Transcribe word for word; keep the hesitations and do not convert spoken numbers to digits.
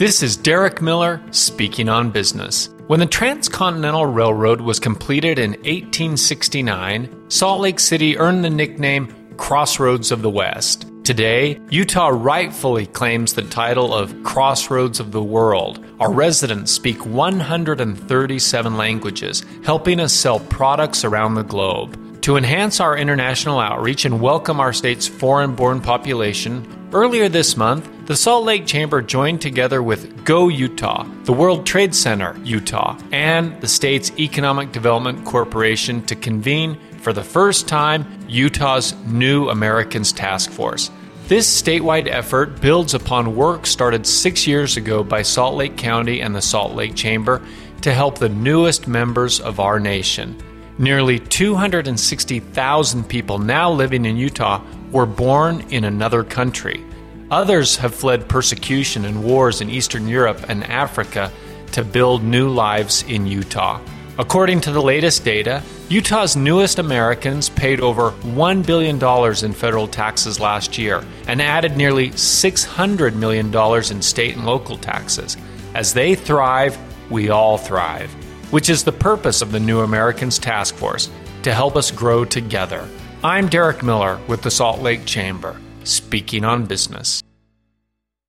This is Derek Miller speaking on business. When the Transcontinental Railroad was completed in eighteen sixty-nine, Salt Lake City earned the nickname Crossroads of the West. Today, Utah rightfully claims the title of Crossroads of the World. Our residents speak one hundred thirty-seven languages, helping us sell products around the globe. To enhance our international outreach and welcome our state's foreign-born population, earlier this month, the Salt Lake Chamber joined together with Go Utah, the World Trade Center, Utah, and the state's Economic Development Corporation to convene, for the first time, Utah's New Americans Task Force. This statewide effort builds upon work started six years ago by Salt Lake County and the Salt Lake Chamber to help the newest members of our nation. Nearly two hundred sixty thousand people now living in Utah were born in another country. Others have fled persecution and wars in Eastern Europe and Africa to build new lives in Utah. According to the latest data, Utah's newest Americans paid over one billion dollars in federal taxes last year and added nearly six hundred million dollars in state and local taxes. As they thrive, we all thrive, which is the purpose of the New Americans Task Force, to help us grow together. I'm Derek Miller with the Salt Lake Chamber, speaking on business.